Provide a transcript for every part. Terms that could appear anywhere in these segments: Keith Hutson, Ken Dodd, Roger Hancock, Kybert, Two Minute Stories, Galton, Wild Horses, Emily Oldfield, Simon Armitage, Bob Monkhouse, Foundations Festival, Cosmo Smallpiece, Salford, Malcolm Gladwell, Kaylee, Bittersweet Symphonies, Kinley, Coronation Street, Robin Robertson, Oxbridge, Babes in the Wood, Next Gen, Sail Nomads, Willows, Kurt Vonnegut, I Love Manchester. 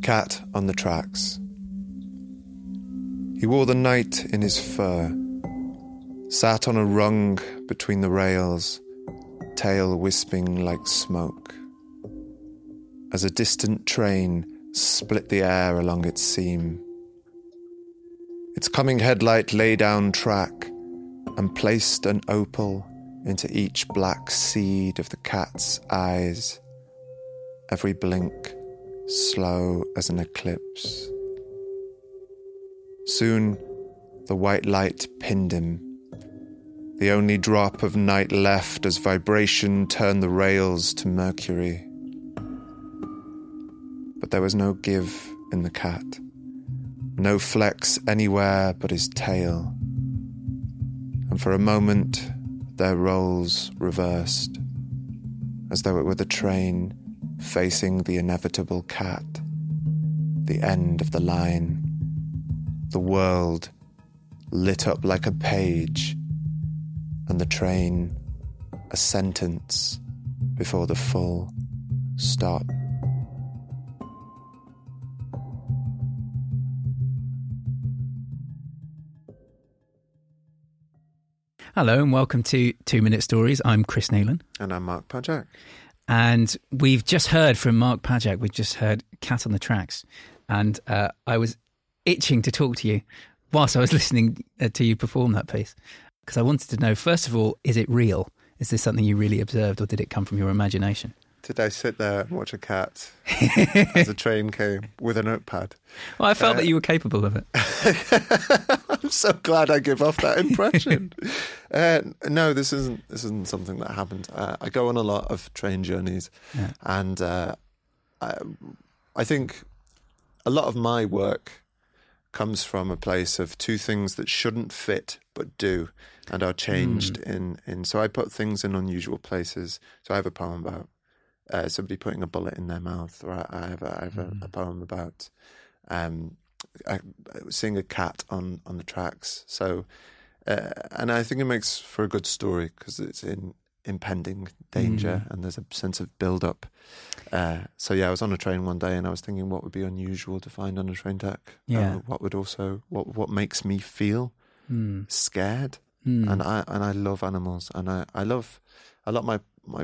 cat on the tracks. He wore the night in his fur, sat on a rung between the rails, tail wisping like smoke, as a distant train split the air along its seam. Its coming headlight lay down track and placed an opal into each black seed of the cat's eyes, every blink slow as an eclipse. Soon the white light pinned him, the only drop of night left as vibration turned the rails to mercury. But there was no give in the cat, no flex anywhere but his tail, and for a moment their roles reversed, as though it were the train facing the inevitable cat, the end of the line, the world lit up like a page, and the train a sentence before the full stop. Hello and welcome to 2 Minute Stories. I'm Chris Nealon. And I'm Mark Pajak. And we've just heard from Mark Pajak. We've just heard Cat on the Tracks. And I was itching to talk to you whilst I was listening to you perform that piece, because I wanted to know, first of all, is it real? Is this something you really observed, or did it come from your imagination? Did I sit there and watch a cat as a train came with a notepad? Well, I felt that you were capable of it. I'm so glad I give off that impression. No, this isn't something that happened. I go on a lot of train journeys, yeah. And I think a lot of my work comes from a place of two things that shouldn't fit but do, and are changed in. So I put things in unusual places. So I have a poem about somebody putting a bullet in their mouth, or I have a poem about seeing a cat on the tracks. So, and I think it makes for a good story because it's in impending danger and there's a sense of build-up. So yeah, I was on a train one day and I was thinking what would be unusual to find on a train deck. Yeah. What makes me feel scared. Mm. And I love animals, and I love my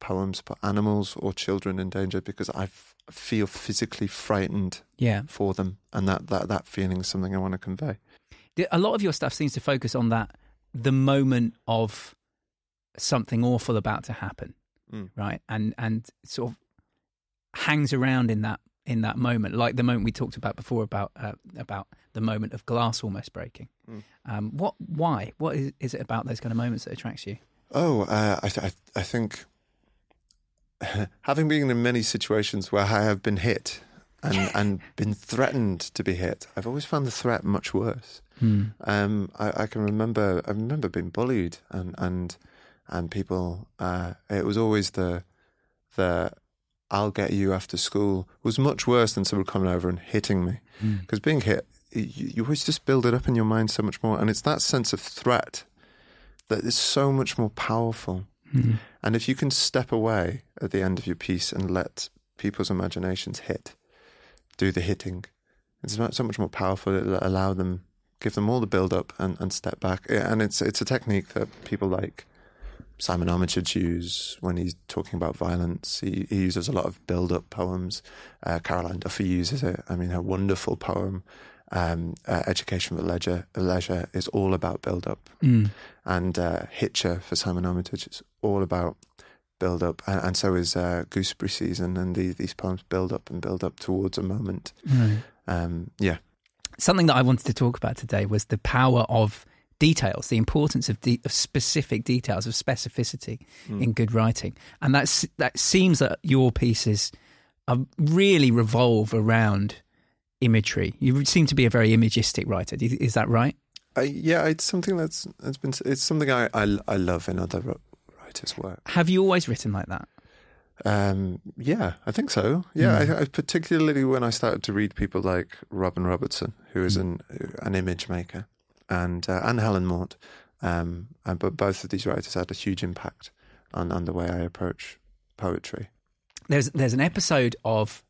poems put animals or children in danger because I feel physically frightened for them, and that feeling is something I want to convey. A lot of your stuff seems to focus on that, the moment of something awful about to happen, right? And sort of hangs around in that moment, like the moment we talked about before about the moment of glass almost breaking. What is it about those kind of moments that attracts you? I think, having been in many situations where I have been hit and been threatened to be hit, I've always found the threat much worse. I can remember. I remember being bullied and people. It was always the "I'll get you after school" was much worse than someone coming over and hitting me, because being hit, you always just build it up in your mind so much more, and it's that sense of threat that is so much more powerful. Mm-hmm. And if you can step away at the end of your piece and let people's imaginations do the hitting, it's so much more powerful. It'll allow them, give them all the build-up and step back. And it's a technique that people like Simon Armitage use when he's talking about violence. He uses a lot of build-up poems. Carol Ann Duffy uses it. I mean, her wonderful poem, Education for Leisure, is all about build-up. And Hitcher for Simon Armitage, it's all about build-up. And so is Gooseberry Season, and these poems build up towards a moment. Something that I wanted to talk about today was the power of details, the importance of specific details, of specificity in good writing. And that seems that your pieces really revolve around imagery. You seem to be a very imagistic writer. Is that right? It's something it's something I love in other writers' work. Have you always written like that? Yeah, I think so. Yeah, I particularly when I started to read people like Robin Robertson, who is an image maker, and Helen Mort, but both of these writers had a huge impact on the way I approach poetry. There's an episode of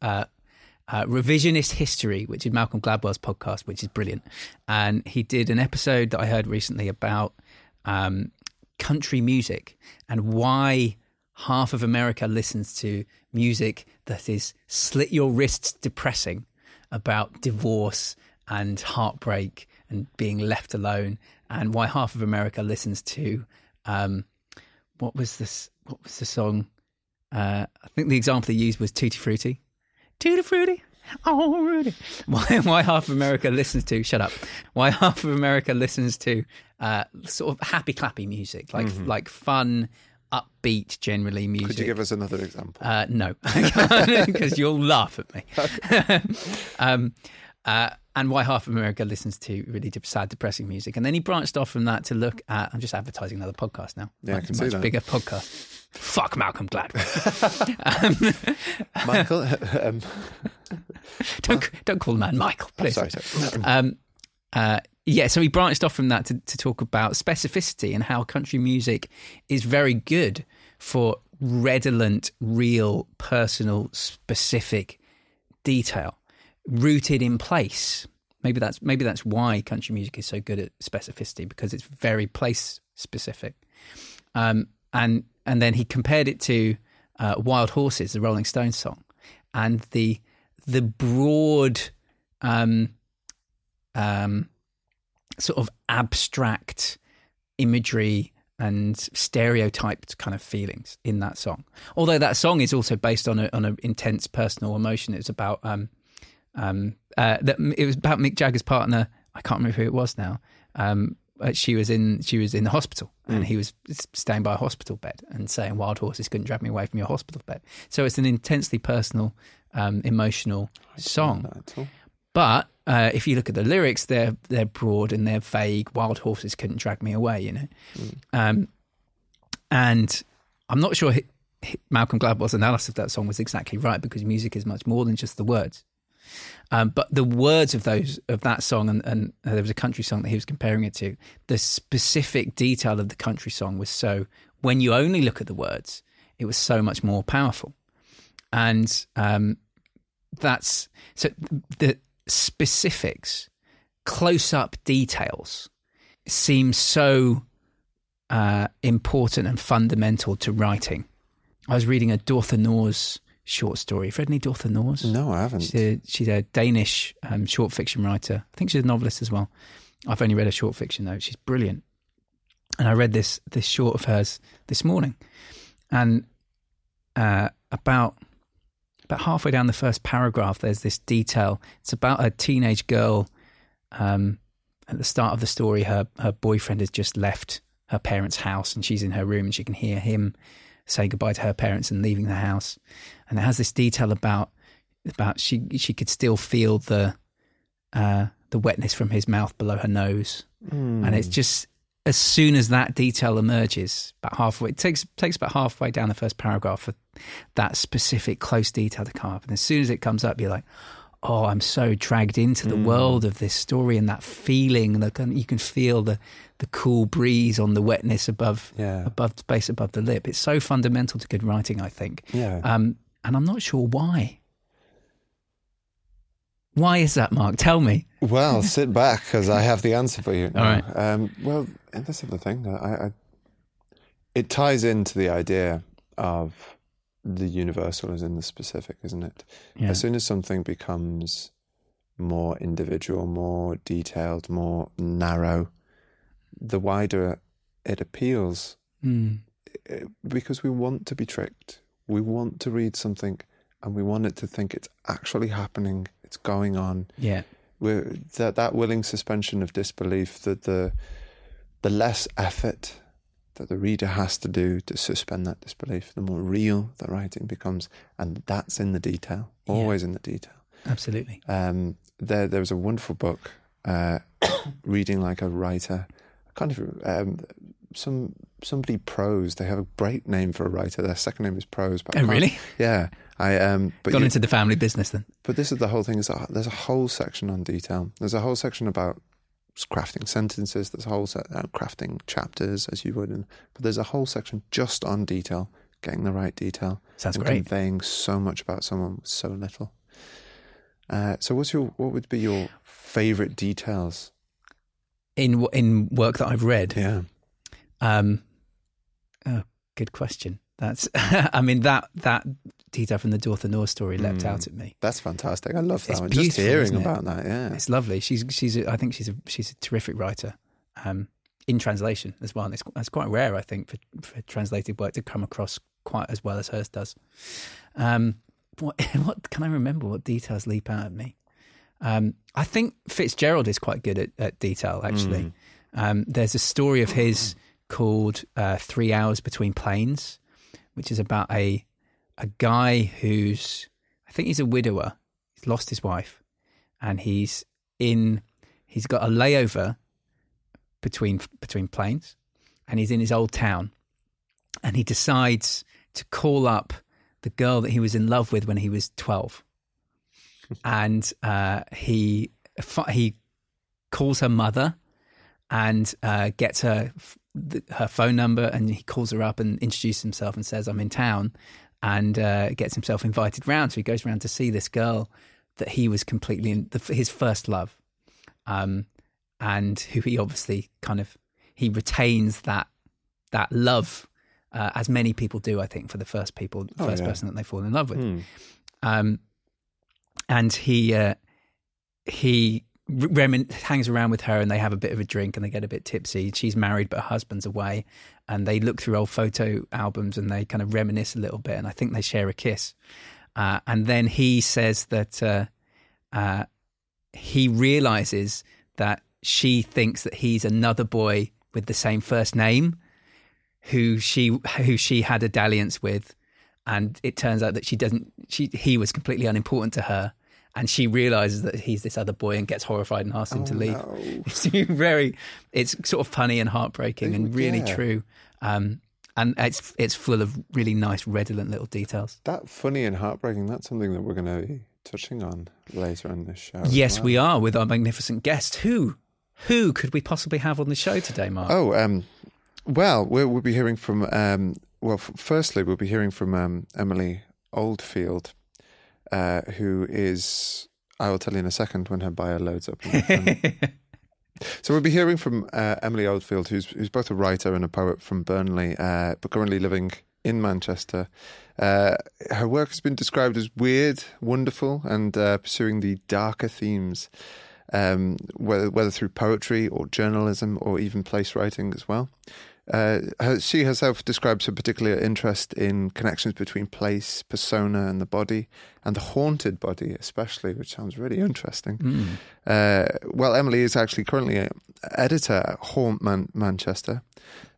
Revisionist History, which is Malcolm Gladwell's podcast, which is brilliant. And he did an episode that I heard recently about country music and why half of America listens to music that is slit your wrists depressing about divorce and heartbreak and being left alone, and why half of America listens to what was the song? I think the example they used was Tutti Frutti. Tutti Frutti, oh Rudy. Why half of America listens to, shut up, why half of America listens to sort of happy clappy music, like fun, upbeat, generally music. Could you give us another example? No, because you'll laugh at me. Okay. And why half of America listens to really sad, depressing music. And then he branched off from that to look at, I'm just advertising another podcast now. Yeah, I can see that. Much bigger podcast. Fuck Malcolm Gladwell. Michael? Don't call the man Michael, please. I'm sorry. So he branched off from that to talk about specificity and how country music is very good for redolent, real, personal, specific detail. Rooted in place. Maybe that's why country music is so good at specificity, because it's very place specific. And then he compared it to Wild Horses, the Rolling Stones song, and the broad sort of abstract imagery and stereotyped kind of feelings in that song. Although that song is also based on an intense personal emotion. It's about it was about Mick Jagger's partner. I can't remember who it was now. She was in the hospital, and he was staying by a hospital bed and saying, "Wild Horses couldn't drag me away from your hospital bed." So it's an intensely personal, emotional song. But if you look at the lyrics, they're broad and they're vague. Wild horses couldn't drag me away, you know. And I'm not sure Malcolm Gladwell's analysis of that song was exactly right, because music is much more than just the words. But the words of that song, and there was a country song that he was comparing it to, the specific detail of the country song was so, when you only look at the words, it was so much more powerful. And that's, so the specifics, close-up details seem so important and fundamental to writing. I was reading a Dorthe Nors short story. Have you read any Dorthe Nors? No, I haven't. She's a Danish short fiction writer. I think she's a novelist as well. I've only read her short fiction though. She's brilliant. And I read this short of hers this morning, and about halfway down the first paragraph, there's this detail. It's about a teenage girl. At the start of the story, her boyfriend has just left her parents' house, and she's in her room, and she can hear him saying goodbye to her parents and leaving the house. And it has this detail about she could still feel the wetness from his mouth below her nose. And it's just, as soon as that detail emerges, about halfway, it takes about halfway down the first paragraph for that specific close detail to come up. And as soon as it comes up, you're like, oh, I'm so dragged into the world of this story and that feeling. You can feel the cool breeze on the wetness above the space above the lip. It's so fundamental to good writing, I think. Yeah. And I'm not sure why. Why is that, Mark? Tell me. Well, sit back, because I have the answer for you now. All right. Well, and that's the thing. It ties into the idea of the universal is in the specific, isn't it? Yeah. As soon as something becomes more individual, more detailed, more narrow, the wider it appeals, because we want to be tricked. We want to read something and we want it to think it's actually happening, it's going on. Yeah. That willing suspension of disbelief, that the less effort that the reader has to do to suspend that disbelief, the more real the writing becomes. And that's in the detail, always in the detail. Absolutely. There was a wonderful book, Reading Like a Writer. I can't even, somebody Prose, they have a great name for a writer. Their second name is Prose. But oh, really? Yeah. Gone into the family business then. But this is the whole thing, there's a whole section on detail. There's a whole section about crafting sentences, there's a whole set crafting chapters, as you would, but there's a whole section just on detail, getting the right detail. Sounds great. Conveying so much about someone with so little. So what would be your favourite details in work that I've read? Yeah. Oh, good question. That's I mean that detail from the Dorthe Nors story leapt out at me. That's fantastic. I love that one. Just hearing about that, yeah, it's lovely. She's I think she's a terrific writer. In translation as well, and it's quite rare, I think, for translated work to come across quite as well as hers does. What can I remember? What details leap out at me? I think Fitzgerald is quite good at detail, actually. There's a story of his called 3 Hours Between Planes, which is about a guy who's, I think he's a widower. He's lost his wife, and he's got a layover between planes, and he's in his old town, and he decides to call up the girl that he was in love with when he was 12, and he calls her mother and gets her phone number, and he calls her up and introduces himself and says, "I'm in town," and gets himself invited round. So he goes round to see this girl that he was completely his first love, and who he obviously he retains that love, as many people do, I think, for the first person that they fall in love with. And he hangs around with her, and they have a bit of a drink, and they get a bit tipsy. She's married, but her husband's away, and they look through old photo albums, and they kind of reminisce a little bit, and I think they share a kiss. And then he says that he realises that she thinks that he's another boy with the same first name who she had a dalliance with, and it turns out that he was completely unimportant to her, and she realizes that he's this other boy and gets horrified and asks him to leave. No. It's sort of funny and heartbreaking and really true. And it's full of really nice redolent little details. That funny and heartbreaking, that's something that we're going to touching on later in this show. Yes, we are, with our magnificent guest. Who could we possibly have on the show today, Mark? Well, we'll be hearing from, firstly, we'll be hearing from Emily Oldfield, who is, I will tell you in a second when her bio loads up. So we'll be hearing from Emily Oldfield, who's both a writer and a poet from Burnley, but currently living in Manchester. Her work has been described as weird, wonderful, and pursuing the darker themes, whether through poetry or journalism or even place writing as well. She herself describes her particular interest in connections between place, persona, and the body, and the haunted body especially, which sounds really interesting. Well, Emily is actually currently an editor at Haunt Manchester,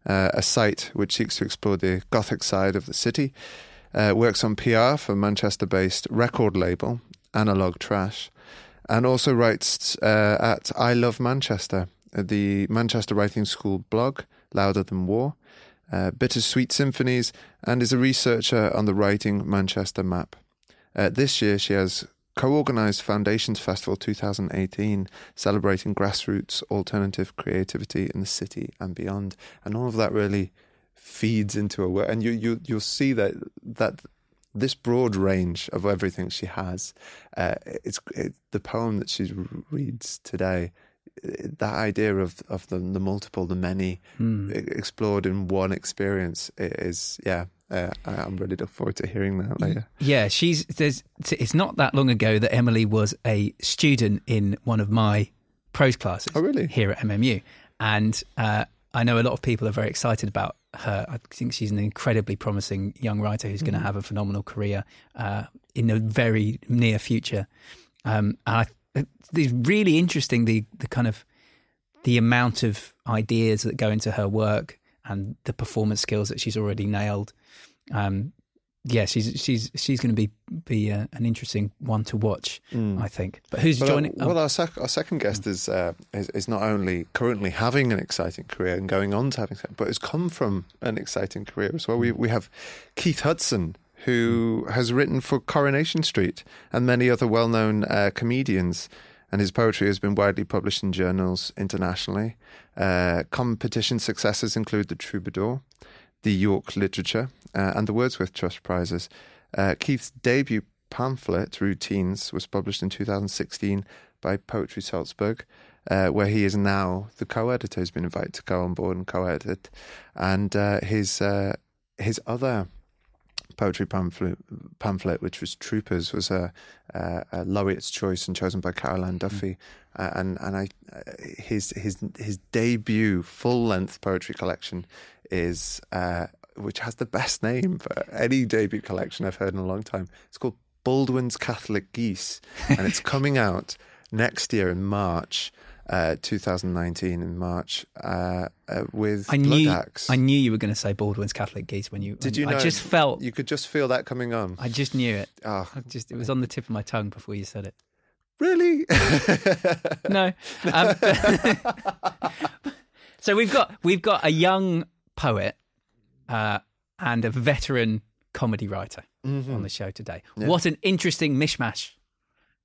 a site which seeks to explore the Gothic side of the city. Works on PR for Manchester-based record label Analog Trash, and also writes at I Love Manchester, the Manchester Writing School blog, Louder Than War, Bittersweet Symphonies, and is a researcher on the Writing Manchester map. This year she has co-organised Foundations Festival 2018, celebrating grassroots alternative creativity in the city and beyond. And all of that really feeds into her work, and you'll see that this broad range of everything she has, the poem that she reads today, that idea of the multiple, the many, explored in one experience is, yeah. I'm really looking forward to hearing that later. Yeah, it's not that long ago that Emily was a student in one of my prose classes. Oh, really? Here at MMU, and I know a lot of people are very excited about her. I think she's an incredibly promising young writer who's going to have a phenomenal career in the very near future. It's really interesting the amount of ideas that go into her work and the performance skills that she's already nailed. She's going to be an interesting one to watch, I think. But who's joining? Our second guest is not only currently having an exciting career and going on to having, but has come from an exciting career as well. We have Keith Hutson, who has written for Coronation Street and many other well-known comedians. And his poetry has been widely published in journals internationally. Competition successes include the Troubadour, the York Literature, and the Wordsworth Trust Prizes. Keith's debut pamphlet, Routines, was published in 2016 by Poetry Salzburg, where he is now the co-editor. He's been invited to go on board and co-edit. And his other poetry pamphlet, which was Troopers, was a laureate's choice and chosen by Carol Ann Duffy. His debut full-length poetry collection is, which has the best name for any debut collection I've heard in a long time. It's called Baldwin's Catholic Geese, and it's coming out next year in March, 2019 in March, with Bloodaxe. I knew you were going to say Baldwin's Catholic Geese when you... Did you know? I just felt... You could just feel that coming on. I just knew it. Oh. It was on the tip of my tongue before you said it. Really? No. So we've got a young poet and a veteran comedy writer on the show today. Yeah. What an interesting mishmash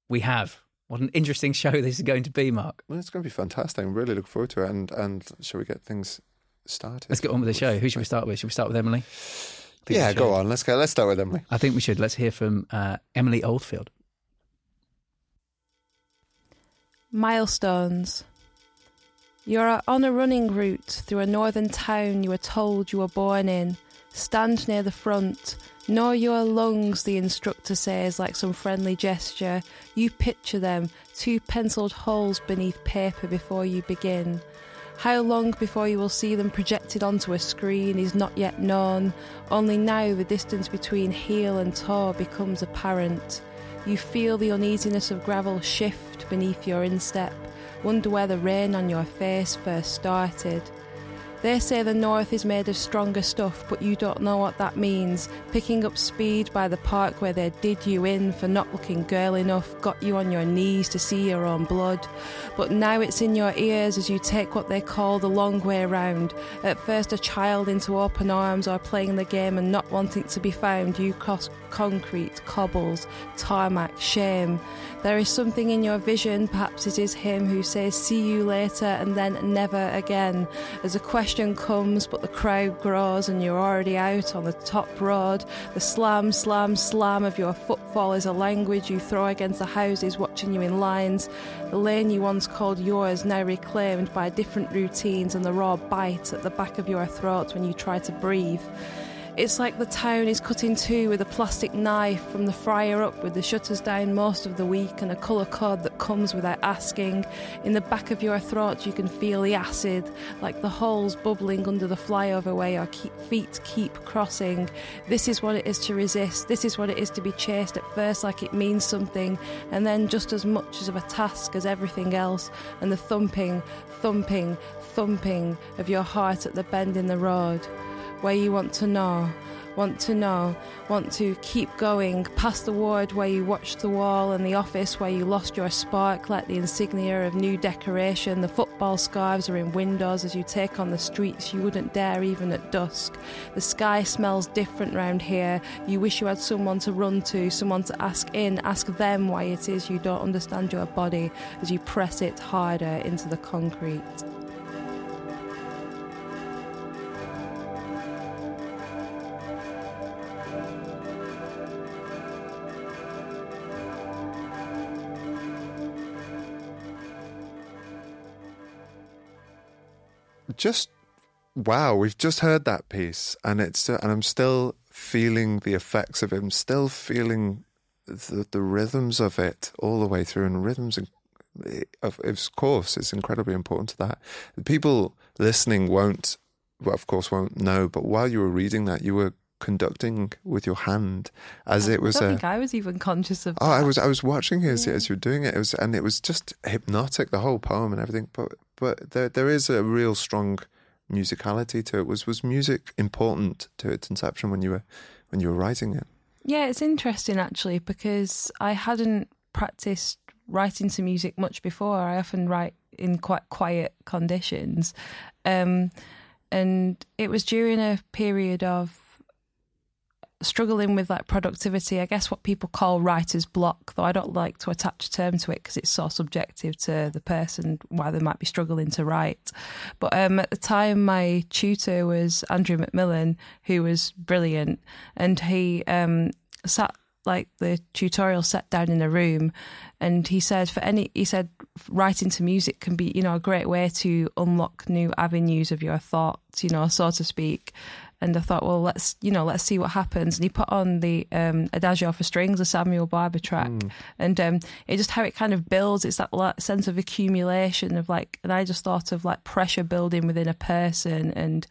we have. What an interesting show this is going to be, Mark. Well, it's going to be fantastic. I'm really looking forward to it. And shall we get things started? Let's get on with the show. Who should we start with? Should we start with Emily? Yeah, go on. Let's start with Emily. I think we should. Let's hear from Emily Oldfield. Milestones. You are on a running route through a northern town you were told you were born in. Stand near the front. Gnaw your lungs, the instructor says, like some friendly gesture. You picture them, two pencilled holes beneath paper before you begin. How long before you will see them projected onto a screen is not yet known. Only now the distance between heel and toe becomes apparent. You feel the uneasiness of gravel shift beneath your instep. Wonder where the rain on your face first started. They say the north is made of stronger stuff, but you don't know what that means. Picking up speed by the park where they did you in for not looking girl enough, got you on your knees to see your own blood. But now it's in your ears as you take what they call the long way round. At first a child into open arms or playing the game and not wanting to be found, you cross concrete, cobbles, tarmac, shame. There is something in your vision, perhaps it is him who says see you later and then never again. As a question comes, but the crowd grows and you're already out on the top road. The slam, slam, slam of your footfall is a language you throw against the houses watching you in lines. The lane you once called yours, now reclaimed by different routines and the raw bite at the back of your throat when you try to breathe. It's like the town is cut in two with a plastic knife from the fryer up, with the shutters down most of the week and a colour code that comes without asking. In the back of your throat you can feel the acid, like the holes bubbling under the flyover where your feet keep crossing. This is what it is to resist, this is what it is to be chased at first like it means something, and then just as much as of a task as everything else, and the thumping, thumping, thumping of your heart at the bend in the road. Where you want to know, want to know, want to keep going, past the ward where you watched the wall and the office where you lost your spark like the insignia of new decoration. The football scarves are in windows as you take on the streets you wouldn't dare even at dusk. The sky smells different round here. You wish you had someone to run to, someone to ask in, ask them why it is you don't understand your body as you press it harder into the concrete. Just wow, we've just heard that piece, and I'm still feeling the effects of it. I'm still feeling the rhythms of it all the way through, and rhythms, of course, is incredibly important to that. The people listening won't know, but while you were reading that, you were conducting with your hand as it was. I don't think I was even conscious of. Oh, that. I was watching it as you were doing it. It was just hypnotic, the whole poem and everything. But there is a real strong musicality to it. Was music important to its inception when you were writing it? Yeah, it's interesting actually, because I hadn't practiced writing to music much before. I often write in quite quiet conditions, and it was during a period of struggling with like productivity, I guess what people call writer's block, though I don't like to attach a term to it because it's so subjective to the person why they might be struggling to write. But at the time my tutor was Andrew McMillan, who was brilliant, and he sat like the tutorial, sat down in a room, and he said writing to music can be, you know, a great way to unlock new avenues of your thoughts, you know, so to speak. And I thought, well, let's see what happens. And he put on the Adagio for Strings, a Samuel Barber track, and it just, how it kind of builds. It's that sense of accumulation of like, and I just thought of like pressure building within a person and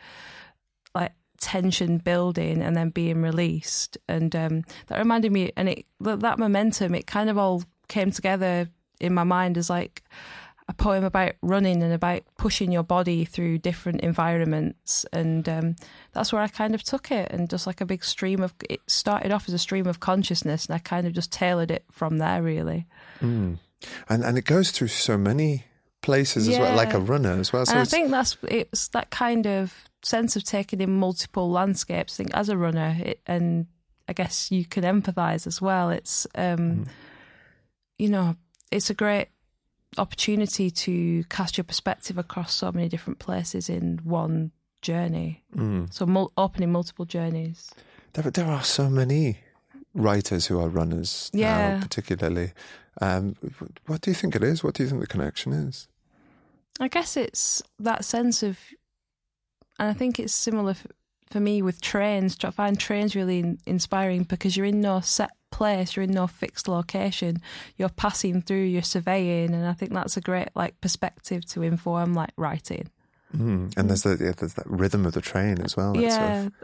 like tension building and then being released. And that reminded me, and that momentum, it kind of all came together in my mind as like a poem about running and about pushing your body through different environments. And that's where I kind of took it, and just like a big stream of, it started off as a stream of consciousness, and I kind of just tailored it from there, really. And it goes through so many places as well, like a runner as well. So and I think it's that kind of sense of taking in multiple landscapes. I think as a runner, and I guess you can empathise as well. It's, you know, it's a great opportunity to cast your perspective across so many different places in one journey. So opening multiple journeys. There are so many writers who are runners now, particularly. What do you think it is? What do you think the connection is? I guess it's that sense of, and I think it's similar for me with trains. I find trains really inspiring because you're in no set place, you're in no fixed location, you're passing through, you're surveying, and I think that's a great like perspective to inform like writing. And there's that rhythm of the train as well.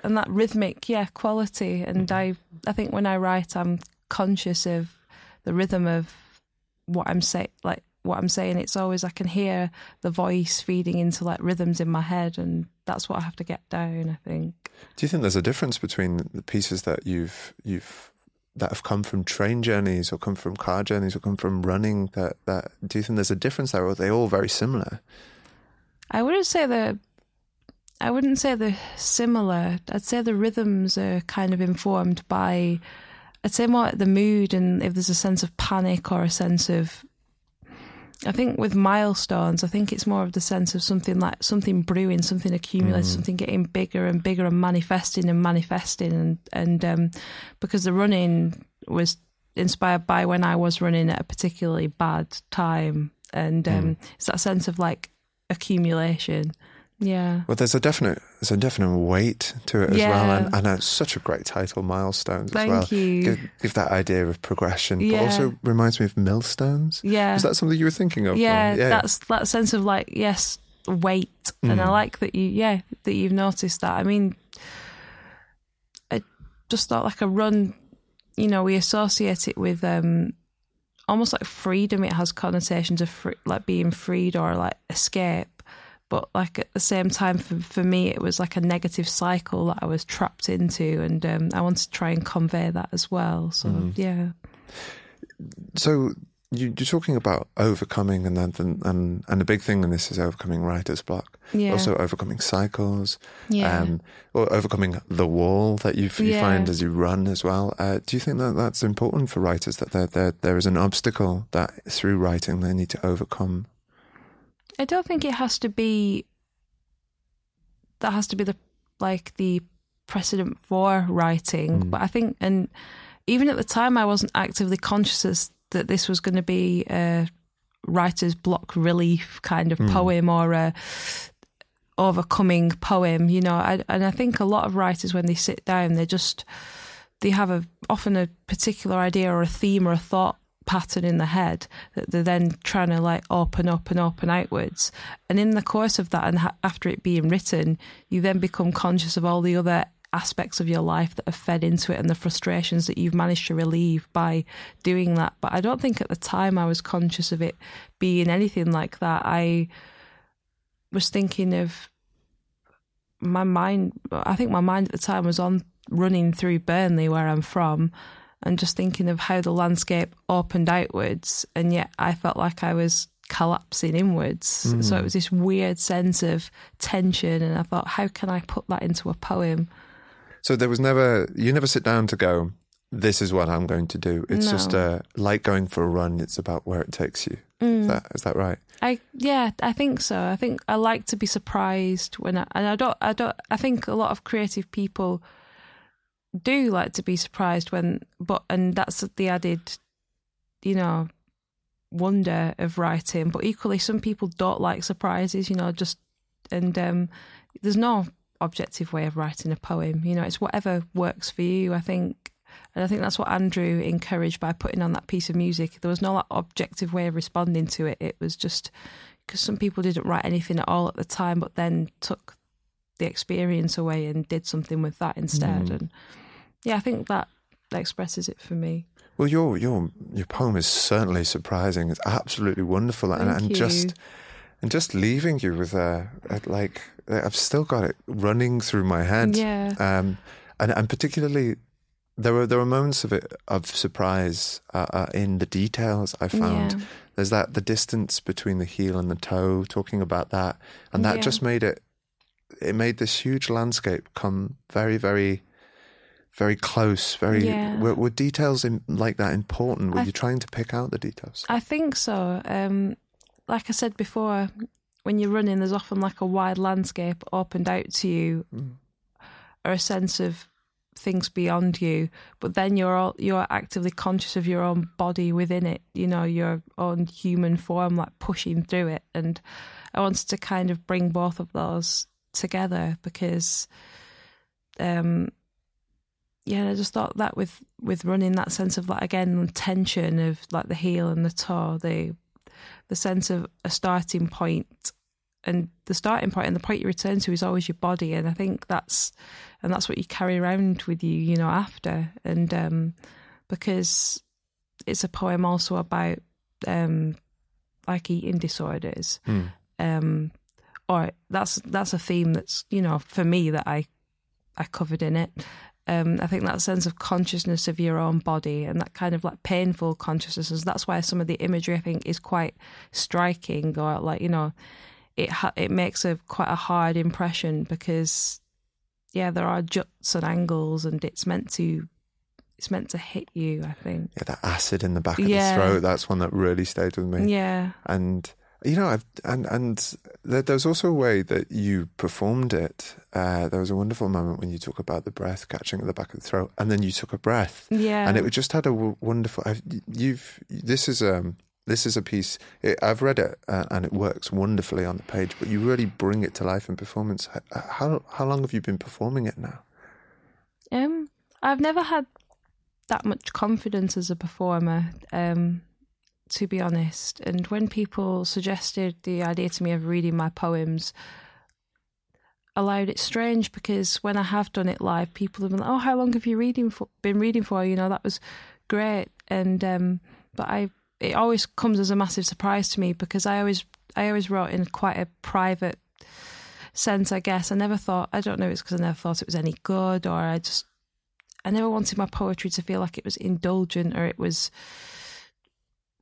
And that rhythmic quality. And I think when I write, I'm conscious of the rhythm of what I'm saying. Like what I'm saying, it's always, I can hear the voice feeding into like rhythms in my head, and that's what I have to get down, I think. Do you think there's a difference between the pieces that you've that have come from train journeys or come from car journeys or come from running? That do you think there's a difference there, or are they all very similar? I wouldn't say they're similar. I'd say the rhythms are kind of informed by, I'd say more the mood, and if there's a sense of panic or a sense of, I think with milestones, I think it's more of the sense of something brewing, something accumulating, something getting bigger and bigger and manifesting. And because the running was inspired by when I was running at a particularly bad time. And it's that sense of like accumulation. Yeah. Well, there's a definite weight to it as well, and it's such a great title, Milestones. Thank as well. Thank you. Give that idea of progression, but also reminds me of millstones. Yeah. Is that something you were thinking of? Yeah, that's that sense of like, yes, weight, and I like that that you've noticed that. I mean, I just thought like a run, you know, we associate it with almost like freedom. It has connotations of like being freed or like escape. But like at the same time, for me, it was like a negative cycle that I was trapped into, and I wanted to try and convey that as well. So So you're talking about overcoming, and the big thing in this is overcoming writer's block, also overcoming cycles, or overcoming the wall that you find as you run as well. Do you think that that's important for writers, that there is an obstacle that through writing they need to overcome? I don't think it has to be. That has to be the precedent for writing. But I think, and even at the time, I wasn't actively conscious that this was going to be a writer's block relief kind of poem or a overcoming poem. You know, and I think a lot of writers, when they sit down, they have often a particular idea or a theme or a thought pattern in the head that they're then trying to like open outwards, and in the course of that, and after it being written, you then become conscious of all the other aspects of your life that have fed into it and the frustrations that you've managed to relieve by doing that. But I don't think at the time I was conscious of it being anything like that. I was thinking of my mind. I think my mind at the time was on running through Burnley, where I'm from, and just thinking of how the landscape opened outwards, and yet I felt like I was collapsing inwards. So it was this weird sense of tension, and I thought, how can I put that into a poem? So you never sit down to go, this is what I'm going to do. It's just like going for a run, it's about where it takes you. Is that right? I think so. I think I like to be surprised when I think a lot of creative people do like to be surprised when, but, and that's the added, you know, wonder of writing. But equally, some people don't like surprises, you know, just, and there's no objective way of writing a poem, you know, it's whatever works for you, I think. And I think that's what Andrew encouraged by putting on that piece of music. There was no like objective way of responding to it. It was just because some people didn't write anything at all at the time, but then took the experience away and did something with that instead. Mm. And yeah, I think that expresses it for me. Well, your poem is certainly surprising. It's absolutely wonderful, and just leaving you with like I've still got it running through my head. Yeah, and particularly. There were moments of it, of surprise in the details, I found. Yeah. There's that, the distance between the heel and the toe, talking about that. And that just made it made this huge landscape come very, very, very close. Were details like that important? Were you trying to pick out the details? I think so. Like I said before, when you're running, there's often like a wide landscape opened out to you, or a sense of things beyond you, but then you're actively conscious of your own body within it, you know, your own human form, like pushing through it. And I wanted to kind of bring both of those together because I just thought that with running, that sense of like, again, tension of like the heel and the toe, the sense of a starting point. And the starting point and the point you return to is always your body, and I think that's what you carry around with you, you know, after. And because it's a poem also about like eating disorders, or that's a theme that's, you know, for me that I covered in it. I think that sense of consciousness of your own body and that kind of like painful consciousness. That's why some of the imagery, I think, is quite striking, or like, you know. It makes quite a hard impression because, yeah, there are juts and angles, and it's meant to hit you, I think. Yeah, that acid in the back of the throat, that's one that really stayed with me. Yeah. And, you know, and there was also a way that you performed it. There was a wonderful moment when you talk about the breath catching at the back of the throat, and then you took a breath. Yeah. And it just had a wonderful... This is a piece, I've read it and it works wonderfully on the page, but you really bring it to life in performance. How long have you been performing it now? I've never had that much confidence as a performer, to be honest. And when people suggested the idea to me of reading my poems aloud, it's strange because when I have done it live, people have been like, oh, how long have you been reading for? You know, that was great. And It always comes as a massive surprise to me because I always wrote in quite a private sense, I guess. It's because I never thought it was any good, or I never wanted my poetry to feel like it was indulgent or it was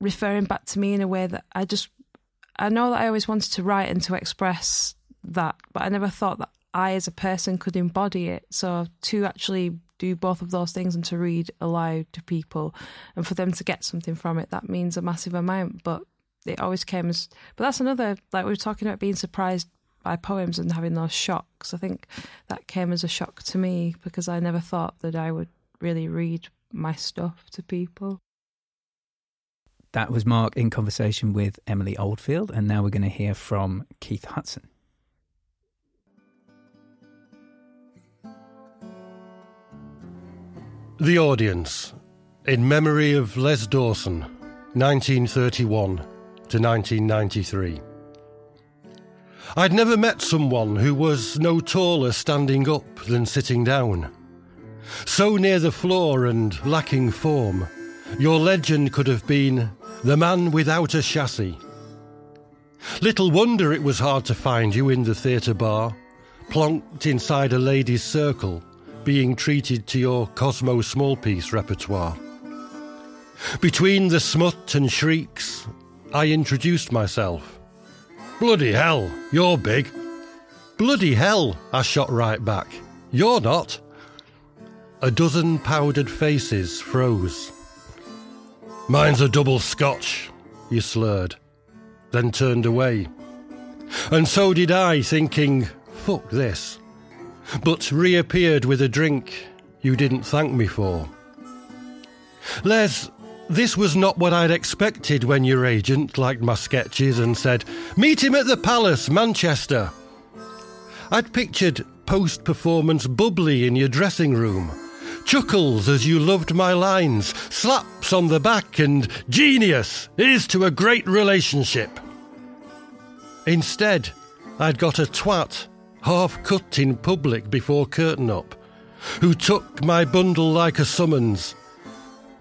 referring back to me in a way that I know that I always wanted to write and to express that, but I never thought that I as a person could embody it. So to actually do both of those things and to read aloud to people and for them to get something from it, that means a massive amount. But it always came as... But that's another... Like we were talking about being surprised by poems and having those shocks. I think that came as a shock to me because I never thought that I would really read my stuff to people. That was Mark in conversation with Emily Oldfield, and now we're going to hear from Keith Hutson. The Audience, in memory of Les Dawson, 1931 to 1993. I'd never met someone who was no taller standing up than sitting down. So near the floor and lacking form, your legend could have been the man without a chassis. Little wonder it was hard to find you in the theatre bar, plonked inside a ladies' circle, being treated to your Cosmo Smallpiece repertoire. Between the smut and shrieks, I introduced myself. Bloody hell, you're big. Bloody hell, I shot right back. You're not. A dozen powdered faces froze. Mine's a double scotch, you slurred, then turned away. And so did I, thinking, fuck this. But reappeared with a drink you didn't thank me for. Les, this was not what I'd expected when your agent liked my sketches and said, "Meet him at the Palace, Manchester." I'd pictured post-performance bubbly in your dressing room, chuckles as you loved my lines, slaps on the back and "Genius is to a great relationship." Instead, I'd got a twat, half-cut in public before curtain up, who took my bundle like a summons.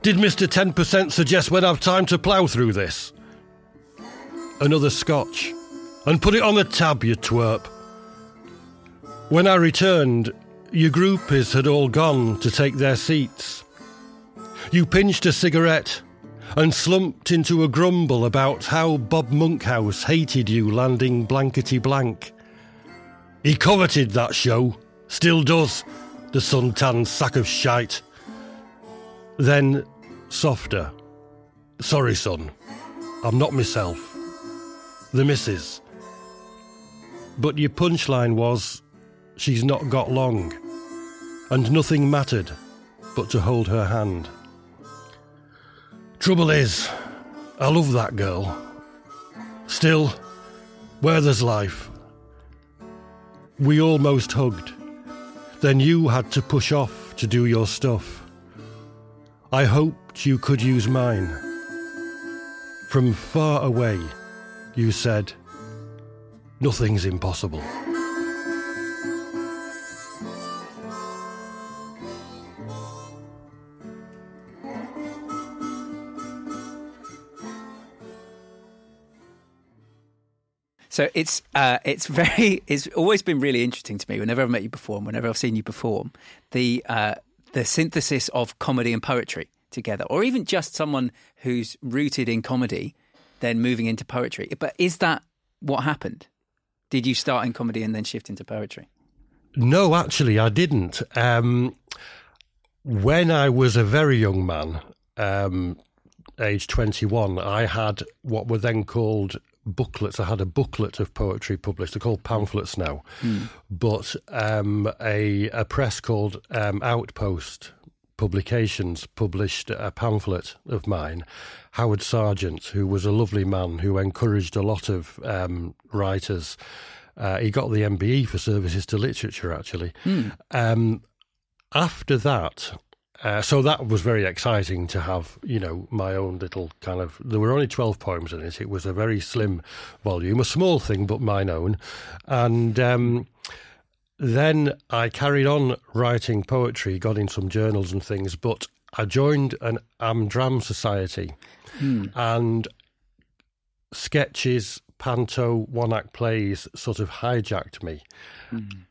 "Did Mr. 10% suggest when I've time to plough through this?" Another scotch. "And put it on the tab, you twerp." When I returned, your groupies had all gone to take their seats. You pinched a cigarette and slumped into a grumble about how Bob Monkhouse hated you landing blankety-blank. "He coveted that show, still does, the sun-tanned sack of shite." Then, softer. "Sorry, son, I'm not myself. The missus." But your punchline was, "She's not got long," and nothing mattered but to hold her hand. "Trouble is, I love that girl. Still, where there's life." We almost hugged. Then you had to push off to do your stuff. I hoped you could use mine. From far away, you said, "Nothing's impossible." So it's always been really interesting to me whenever I've met you perform, whenever I've seen you perform, the synthesis of comedy and poetry together, or even just someone who's rooted in comedy, then moving into poetry. But is that what happened? Did you start in comedy and then shift into poetry? No, actually, I didn't. When I was a very young man, age 21, I had what were then called booklets. I had a booklet of poetry published. They're called pamphlets now, but a press called Outpost Publications published a pamphlet of mine. Howard Sargent, who was a lovely man who encouraged a lot of writers. He got the MBE for services to literature, actually. After that, so that was very exciting to have, you know, my own little kind of... There were only 12 poems in it. It was a very slim volume, a small thing, but mine own. And then I carried on writing poetry, got in some journals and things, but I joined an Amdram society and sketches, panto, one-act plays sort of hijacked me.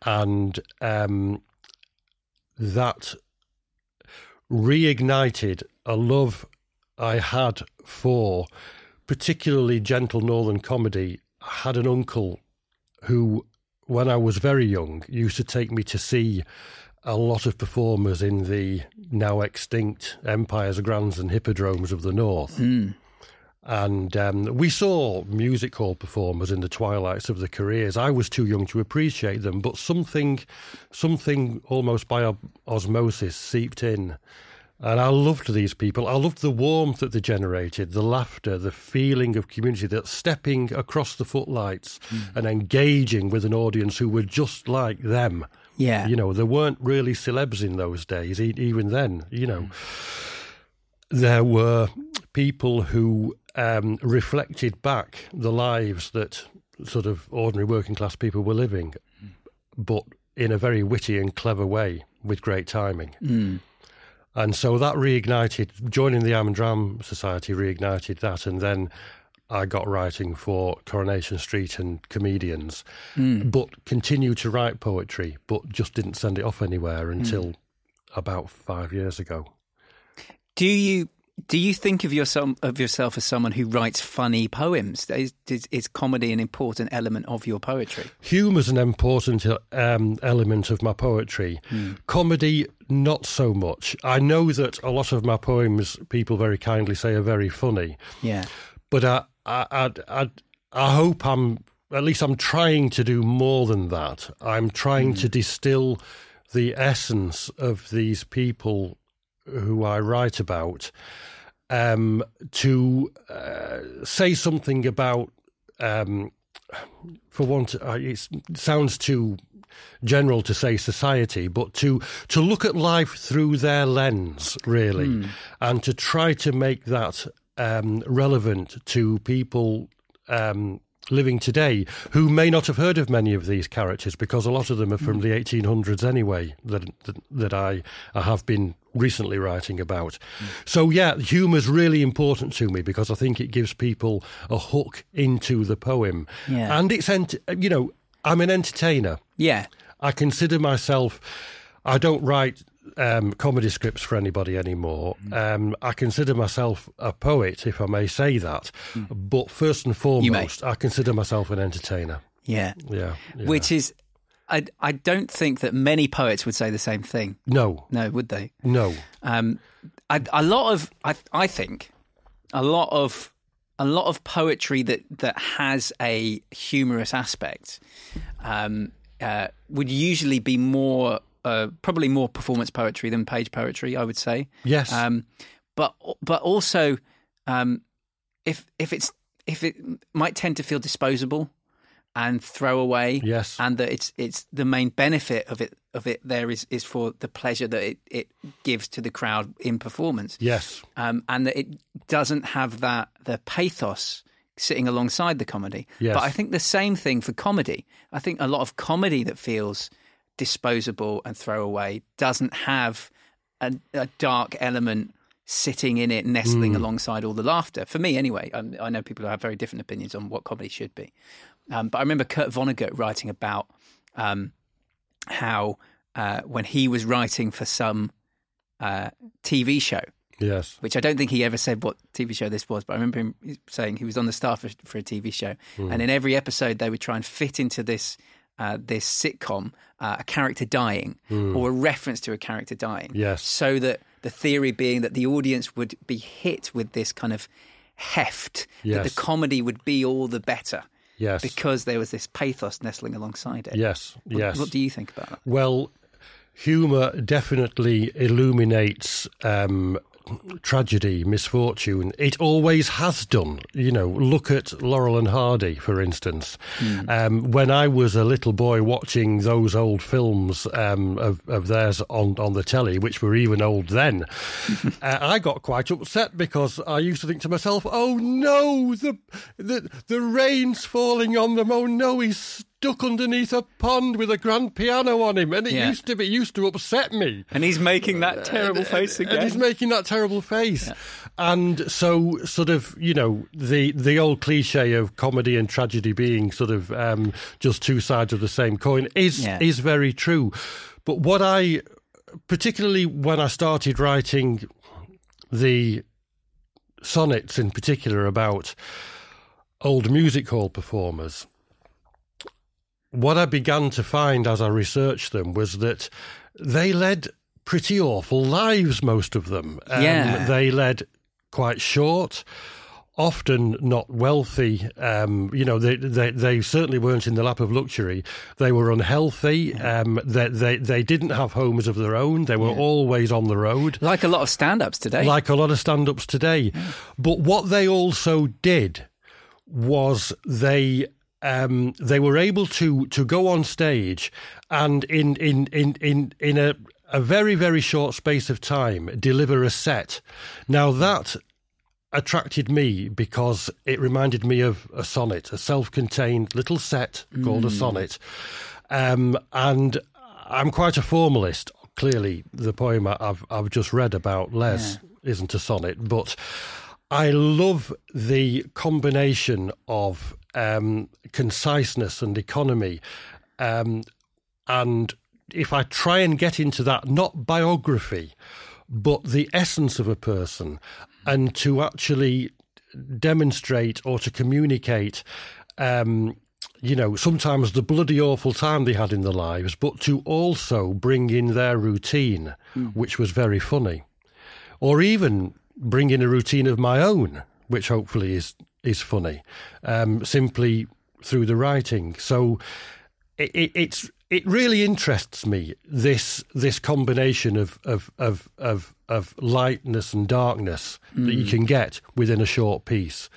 And that reignited a love I had for particularly gentle northern comedy. I had an uncle who, when I was very young, used to take me to see a lot of performers in the now extinct Empires, Grands and Hippodromes of the North. And we saw music hall performers in the twilights of their careers. I was too young to appreciate them, but something almost by osmosis seeped in. And I loved these people. I loved the warmth that they generated, the laughter, the feeling of community, that stepping across the footlights and engaging with an audience who were just like them. Yeah. You know, there weren't really celebs in those days, even then, you know. There were people who reflected back the lives that sort of ordinary working class people were living, but in a very witty and clever way with great timing. And so that reignited, joining the Amdram Society reignited that, and then I got writing for Coronation Street and comedians, but continued to write poetry, but just didn't send it off anywhere until about 5 years ago. Do you think of yourself as someone who writes funny poems? Is comedy an important element of your poetry? Humour's an important element of my poetry. Comedy, not so much. I know that a lot of my poems, people very kindly say, are very funny. Yeah. But I hope I'm, at least I'm trying to do more than that. I'm trying to distill the essence of these people who I write about, to say something about, for want, it sounds too general to say society, but to look at life through their lens, really, and to try to make that relevant to people living today who may not have heard of many of these characters, because a lot of them are from the 1800s anyway, that I have been recently writing about. So yeah, humour's really important to me because I think it gives people a hook into the poem. Yeah. And it's, you know, I'm an entertainer. Yeah. I consider myself, I don't write comedy scripts for anybody anymore. I consider myself a poet, if I may say that. But first and foremost, I consider myself an entertainer. Yeah. Yeah. Yeah. Which is, I don't think that many poets would say the same thing. No. No, would they? No. I think, a lot of poetry that has a humorous aspect would usually be more... probably more performance poetry than page poetry, I would say. Yes, but also if it might tend to feel disposable and throw away. Yes, and that it's the main benefit of it there is for the pleasure that it gives to the crowd in performance. Yes, and that it doesn't have the pathos sitting alongside the comedy. Yes. But I think the same thing for comedy. I think a lot of comedy that feels disposable and throwaway doesn't have a dark element sitting in it, nestling alongside all the laughter. For me, anyway, I know people who have very different opinions on what comedy should be. But I remember Kurt Vonnegut writing about how when he was writing for some TV show, yes, which I don't think he ever said what TV show this was, but I remember him saying he was on the staff for a TV show. And in every episode, they would try and fit into this sitcom, a character dying or a reference to a character dying. Yes. So that the theory being that the audience would be hit with this kind of heft, yes, that the comedy would be all the better. Yes. Because there was this pathos nestling alongside it. Yes. Yes. What do you think about that? Well, humour definitely illuminates tragedy, misfortune. It always has done. You know, look at Laurel and Hardy, for instance. When I was a little boy watching those old films of theirs on the telly, which were even old then, I got quite upset because I used to think to myself, oh no, the rain's falling on them, oh no, he's stuck underneath a pond with a grand piano on him, and it used to upset me. And he's making that terrible face again. Yeah. And so, sort of, you know, the old cliche of comedy and tragedy being sort of just two sides of the same coin is very true. But what I, particularly when I started writing the sonnets in particular about old music hall performers, what I began to find as I researched them was that they led pretty awful lives, most of them. They led quite short, often not wealthy. You know, they certainly weren't in the lap of luxury. They were unhealthy. They didn't have homes of their own. They were always on the road. Like a lot of stand-ups today. But what they also did was they were able to go on stage and in a very, very short space of time deliver a set. Now that attracted me because it reminded me of a sonnet, a self-contained little set called a sonnet. And I'm quite a formalist. Clearly, the poem I've just read about Les isn't a sonnet, but I love the combination of conciseness and economy, and if I try and get into that, not biography, but the essence of a person, and to actually demonstrate or to communicate, you know, sometimes the bloody awful time they had in their lives, but to also bring in their routine, which was very funny, or even bring in a routine of my own, which hopefully is funny, simply through the writing. So it's it really interests me, this combination of lightness and darkness that you can get within a short piece.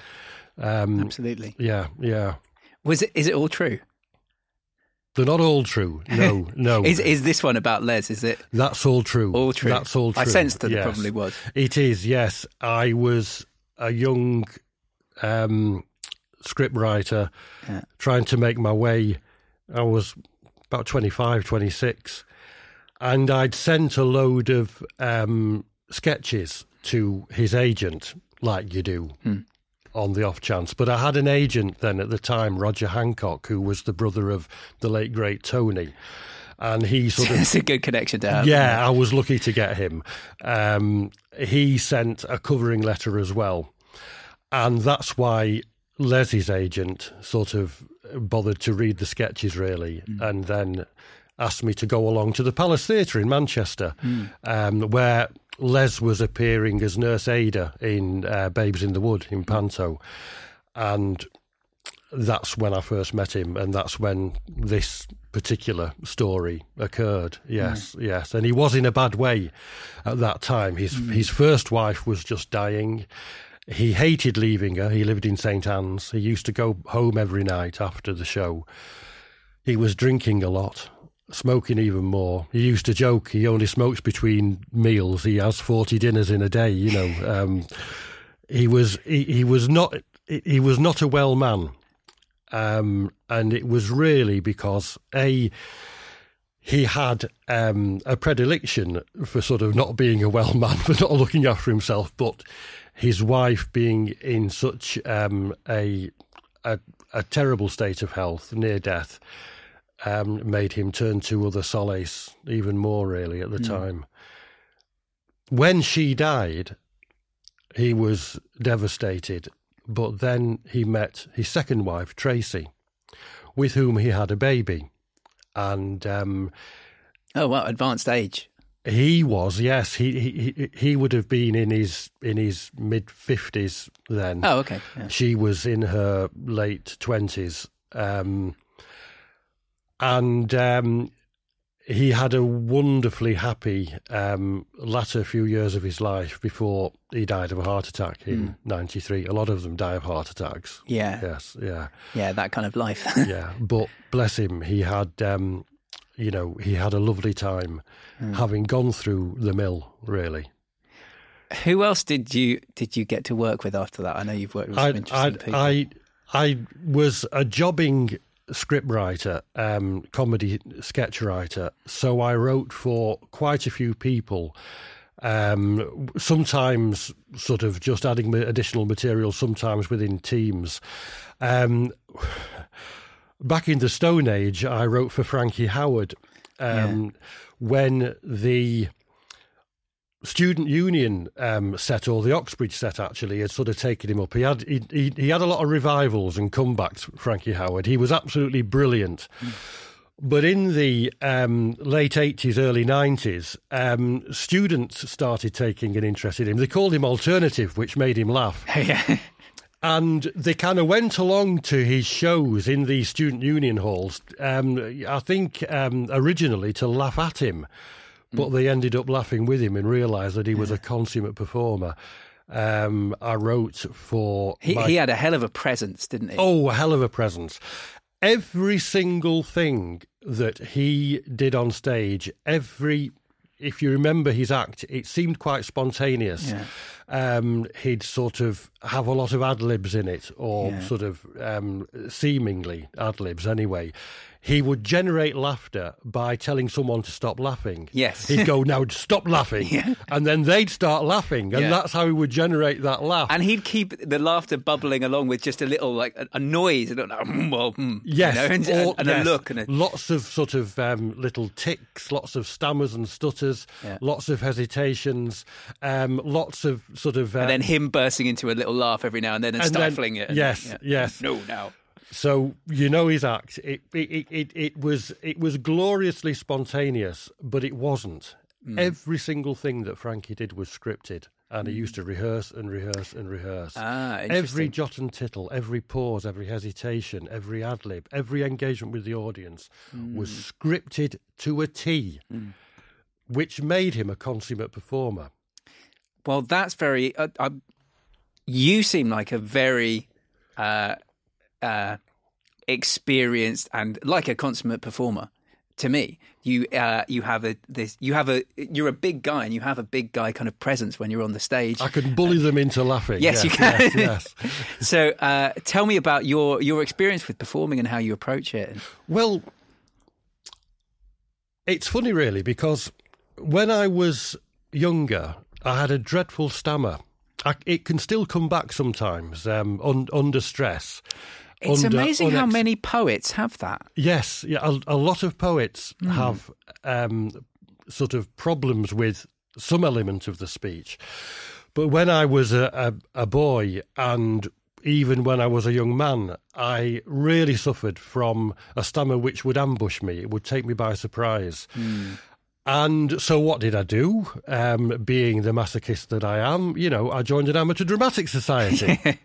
Absolutely. Yeah, yeah. Is it all true? They're not all true. No, no. Is this one about Les? Is it? That's all true. All true. That's all true. I sensed that it probably was. It is, yes. I was a young scriptwriter trying to make my way. I was about 25, 26, and I'd sent a load of sketches to his agent, like you do. On the off chance. But I had an agent then at the time, Roger Hancock, who was the brother of the late, great Tony. And he sort of... That's a good connection to have. Yeah, I was lucky to get him. He sent a covering letter as well. And that's why Les's agent sort of bothered to read the sketches, really, and then asked me to go along to the Palace Theatre in Manchester, where... Les was appearing as Nurse Ada in Babes in the Wood in Panto, and that's when I first met him, and that's when this particular story occurred. Yes, yes, and he was in a bad way at that time. His first wife was just dying. He hated leaving her. He lived in St Anne's. He used to go home every night after the show. He was drinking a lot, smoking even more. He used to joke he only smokes between meals. He has 40 dinners in a day, you know. He was not a well man, and it was really because he had a predilection for sort of not being a well man, for not looking after himself, but his wife being in such a terrible state of health, near death. Made him turn to other solace even more, really, at the time. When she died, he was devastated, but then he met his second wife, Tracy, with whom he had a baby. And oh, wow, advanced age. He was, yes. He would have been in his mid-50s then. Oh, okay. Yeah. She was in her late 20s. And he had a wonderfully happy latter few years of his life before he died of a heart attack in 93. A lot of them die of heart attacks. Yeah. Yes, yeah. Yeah, that kind of life. Yeah, but bless him, he had, he had a lovely time having gone through the mill, really. Who else did you get to work with after that? I know you've worked with some interesting people. I was a jobbing scriptwriter, comedy sketch writer. So I wrote for quite a few people, sometimes sort of just adding additional material, sometimes within teams. Back in the Stone Age, I wrote for Frankie Howard when the Student Union set, or the Oxbridge set actually, had sort of taken him up. He had a lot of revivals and comebacks, Frankie Howard. He was absolutely brilliant. But in the late 80s, early 90s, students started taking an interest in him. They called him Alternative, which made him laugh. Yeah. And they kind of went along to his shows in the Student Union halls, I think originally to laugh at him. But they ended up laughing with him and realised that he was a consummate performer. I wrote for... He had a hell of a presence, didn't he? Oh, a hell of a presence. Every single thing that he did on stage, if you remember his act, it seemed quite spontaneous. Yeah. He'd sort of have a lot of ad-libs in it, or sort of seemingly ad-libs anyway. He would generate laughter by telling someone to stop laughing. Yes. He'd go, now stop laughing. Yeah. And then they'd start laughing. And that's how he would generate that laugh. And he'd keep the laughter bubbling along with just a little, like, a noise. And yes. You know, and a look. And lots of sort of little ticks, lots of stammers and stutters, lots of hesitations, lots of sort of... and then him bursting into a little laugh every now and then and stifling it. And, yes. No, now. So you know his act. It was gloriously spontaneous, but it wasn't. Every single thing that Frankie did was scripted. And he used to rehearse and rehearse and rehearse. Every jot and tittle, every pause, every hesitation, every ad-lib, every engagement with the audience was scripted to a T, which made him a consummate performer. Well, that's very... you seem like a very experienced and like a consummate performer. To me, you're a big guy, and you have a big guy kind of presence when you're on the stage. I can bully them into laughing. Yes, you can. Yes. So, tell me about your experience with performing and how you approach it. Well, it's funny, really, because when I was younger, I had a dreadful stammer. It can still come back sometimes under stress. It's amazing how many poets have that. Yes, yeah, a lot of poets have sort of problems with some element of the speech. But when I was a boy, and even when I was a young man, I really suffered from a stammer which would ambush me. It would take me by surprise. Mm. And so what did I do? Being the masochist that I am, I joined an amateur dramatic society.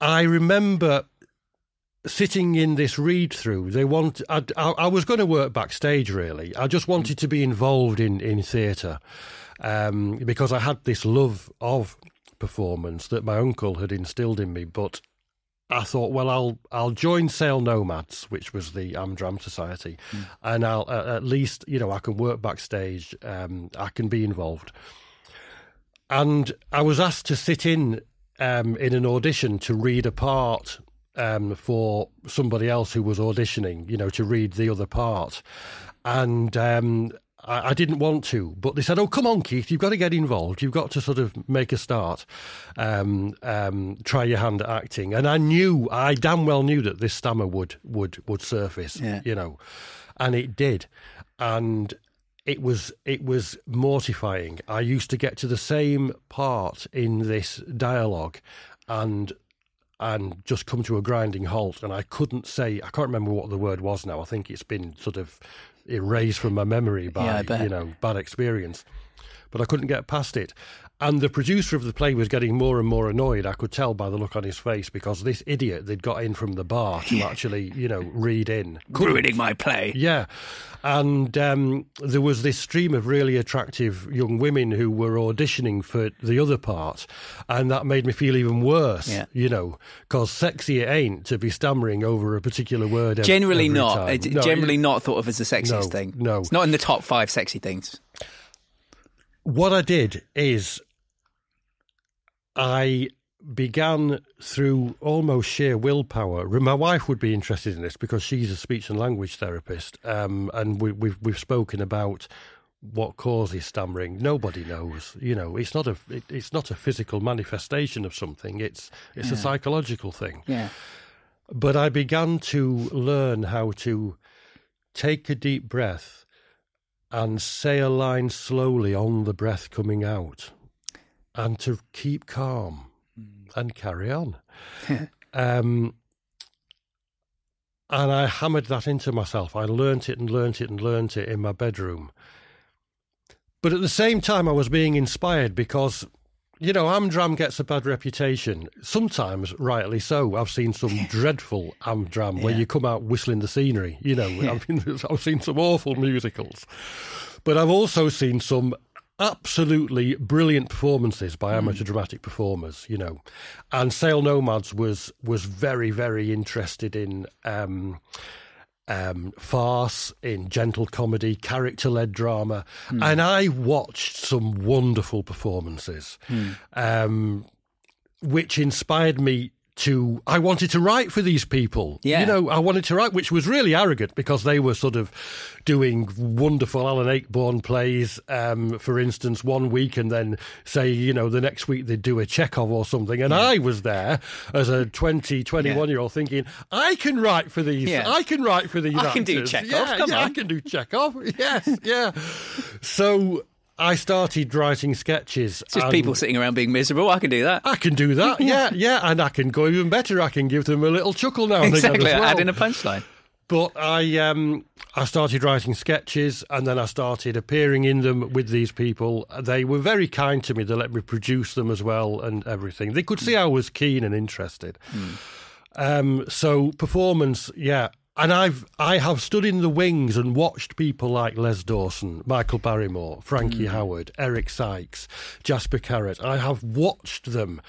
I remember sitting in this read-through. I was going to work backstage, really. I just wanted to be involved in theatre because I had this love of performance that my uncle had instilled in me. But I thought, well, I'll join Sail Nomads, which was the Amdram Society, and I'll at least, I can work backstage. I can be involved. And I was asked to sit in an audition to read a part for somebody else who was auditioning, to read the other part. And I didn't want to, but they said, oh, come on, Keith, you've got to get involved. You've got to sort of make a start, try your hand at acting. And I damn well knew that this stammer would surface, and it did. And it was mortifying. I used to get to the same part in this dialogue and just come to a grinding halt, and I couldn't say, I can't remember what the word was now. I think it's been sort of erased from my memory by bad experience. But I couldn't get past it. And the producer of the play was getting more and more annoyed. I could tell by the look on his face, because this idiot they'd got in from the bar to actually, read in. Ruining my play. Yeah. And there was this stream of really attractive young women who were auditioning for the other part. And that made me feel even worse, because sexy it ain't to be stammering over a particular word. Generally every not. It's no, generally not thought of as the sexiest thing. No. It's not in the top 5 sexy things. What I did is I began, through almost sheer willpower. My wife would be interested in this because she's a speech and language therapist, and we've spoken about what causes stammering. Nobody knows. It's not a physical manifestation of something. It's a psychological thing. Yeah. But I began to learn how to take a deep breath and say a line slowly on the breath coming out, and to keep calm and carry on. And I hammered that into myself. I learnt it and learnt it and learnt it in my bedroom. But at the same time, I was being inspired because, Amdram gets a bad reputation, sometimes rightly so. I've seen some dreadful Amdram where you come out whistling the scenery, I've seen some awful musicals. But I've also seen some absolutely brilliant performances by amateur dramatic performers, And Sail Nomads was very, very interested in... farce, in gentle comedy, character-led drama, and I watched some wonderful performances, which inspired me to... I wanted to write for these people, I wanted to write, which was really arrogant because they were sort of doing wonderful Alan Ayckbourn plays, for instance, one week, and then say, the next week they'd do a Chekhov or something, and I was there as a 21-year-old thinking, I can write for these, I can write for these actors. I can do Chekhov, come on. I can do Chekhov, yes, yeah. So... I started writing sketches. It's just people sitting around being miserable. I can do that. I can do that, yeah. And I can go even better. I can give them a little chuckle now. Exactly, add in a punchline. But I started writing sketches, and then I started appearing in them with these people. They were very kind to me. They let me produce them as well and everything. They could see I was keen and interested. Mm. So performance, yeah. And I have stood in the wings and watched people like Les Dawson, Michael Barrymore, Frankie Howard, Eric Sykes, Jasper Carrot. I have watched them.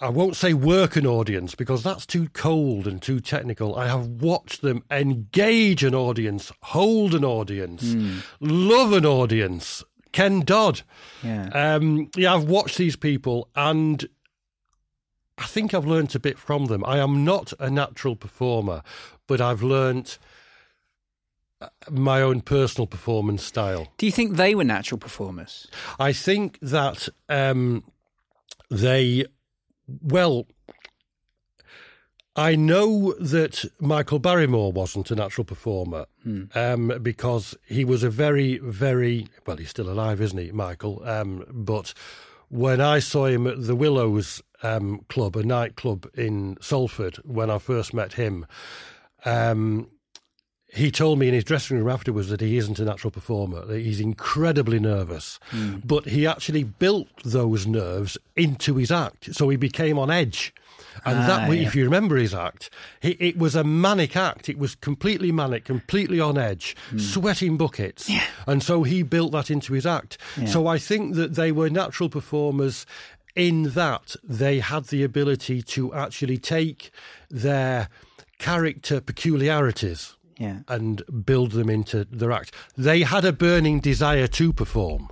I won't say work an audience because that's too cold and too technical. I have watched them engage an audience, hold an audience, love an audience. Ken Dodd. Yeah. I've watched these people and I think I've learnt a bit from them. I am not a natural performer, but I've learnt my own personal performance style. Do you think they were natural performers? I think that well, I know that Michael Barrymore wasn't a natural performer because he was a very, very... Well, he's still alive, isn't he, Michael? But when I saw him at the Willows Club, a nightclub in Salford, when I first met him, he told me in his dressing room afterwards that he isn't a natural performer, that he's incredibly nervous. Mm. But he actually built those nerves into his act, so he became on edge. And if you remember his act, it was a manic act. It was completely manic, completely on edge, sweating buckets. Yeah. And so he built that into his act. Yeah. So I think that they were natural performers in that they had the ability to actually take their character peculiarities... Yeah. And build them into their act. They had a burning desire to perform,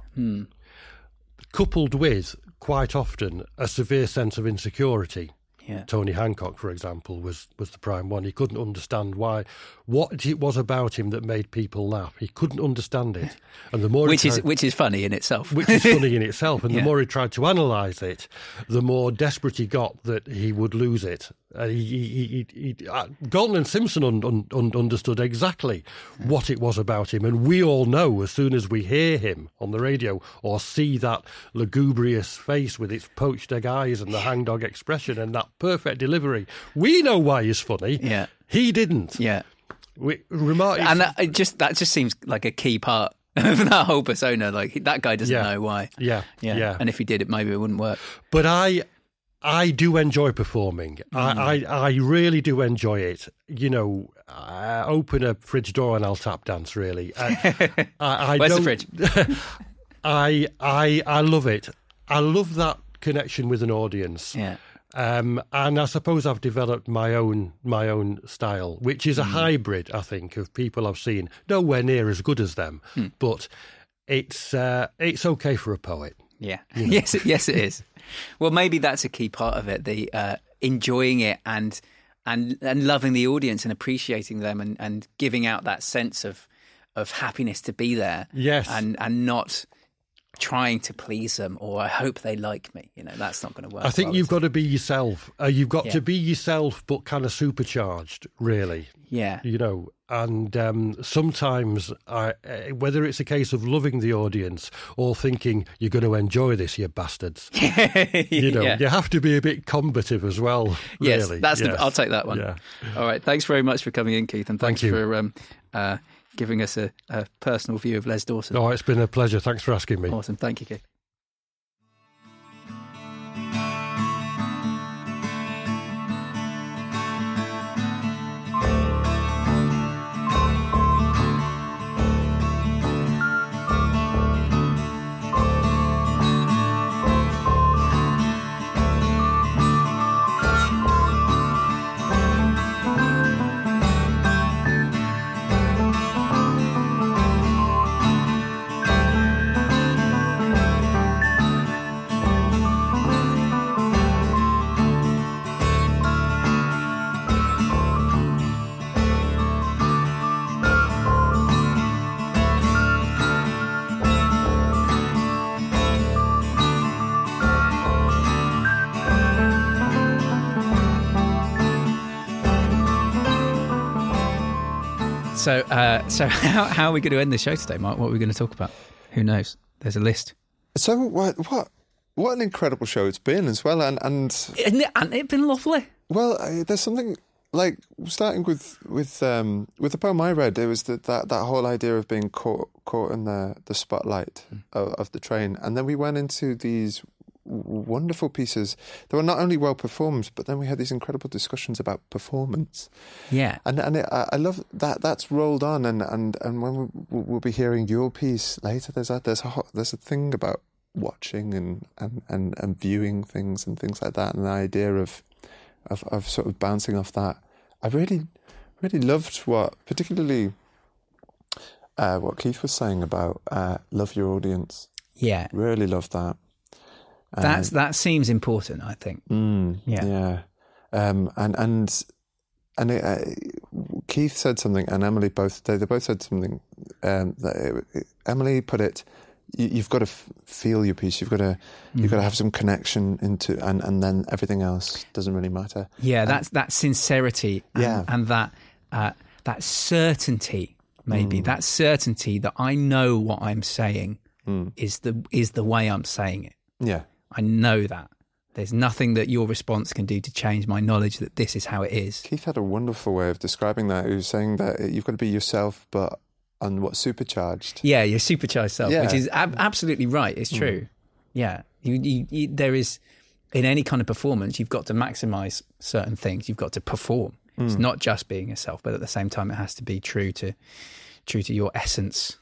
coupled with, quite often, a severe sense of insecurity. Yeah. Tony Hancock, for example, was the prime one. He couldn't understand what it was about him that made people laugh. He couldn't understand it. And the more which is funny in itself. Which is funny in itself. And the more he tried to analyse it, the more desperate he got that he would lose it. Galton and Simpson understood exactly what it was about him, and we all know as soon as we hear him on the radio or see that lugubrious face with its poached egg eyes and the hangdog expression and that perfect delivery, we know why he's funny. Yeah, he didn't. Yeah, and that just seems like a key part of that whole persona. Like that guy doesn't know why. Yeah. And if he did, it maybe it wouldn't work. But I do enjoy performing. I really do enjoy it. You know, I open a fridge door and I'll tap dance, really. I Where's the fridge? I love it. I love that connection with an audience. Yeah. And I suppose I've developed my own style, which is a hybrid, I think, of people I've seen. Nowhere near as good as them, but it's okay for a poet. Yeah. You know? Yes, it is. Well, maybe that's a key part of it, the enjoying it and loving the audience and appreciating them and giving out that sense of happiness to be there. Yes. And not trying to please them or I hope they like me. You know, that's not going to work. I think you've got to be yourself. You've got to be yourself, but kind of supercharged, really. Yeah. You know, and sometimes, whether it's a case of loving the audience or thinking, you're going to enjoy this, you bastards. You know, you have to be a bit combative as well, really. Yes, I'll take that one. Yeah. All right, thanks very much for coming in, Keith, and thank you for giving us a personal view of Les Dawson. Oh, it's been a pleasure. Thanks for asking me. Awesome. Thank you, Keith. So, how are we going to end the show today, Mark? What are we going to talk about? Who knows? There's a list. So, what an incredible show it's been as well, and it's been lovely. Well, there's something like starting with the poem I read, it was that whole idea of being caught in the spotlight of the train, and then we went into these wonderful pieces that were not only well performed, but then we had these incredible discussions about performance. Yeah, and it, I love that that's rolled on, and when we'll be hearing your piece later, there's a thing about watching and viewing things and things like that, and the idea of sort of bouncing off that. I really, really loved particularly what Keith was saying about love your audience. Yeah. Really loved that. That seems important, I think. Keith said something, and Emily both said something. Emily put it, you've got to feel your piece. You've got to have some connection into, and then everything else doesn't really matter. Yeah, that's that sincerity and that certainty, maybe that certainty that I know what I'm saying is the way I'm saying it. Yeah, I know that. There's nothing that your response can do to change my knowledge that this is how it is. Keith had a wonderful way of describing that. He was saying that you've got to be yourself, but on what, supercharged? Yeah, your supercharged self, which is absolutely right. It's true. Yeah, you, there is, in any kind of performance, you've got to maximise certain things. You've got to perform. It's not just being yourself, but at the same time, it has to be true to your essence.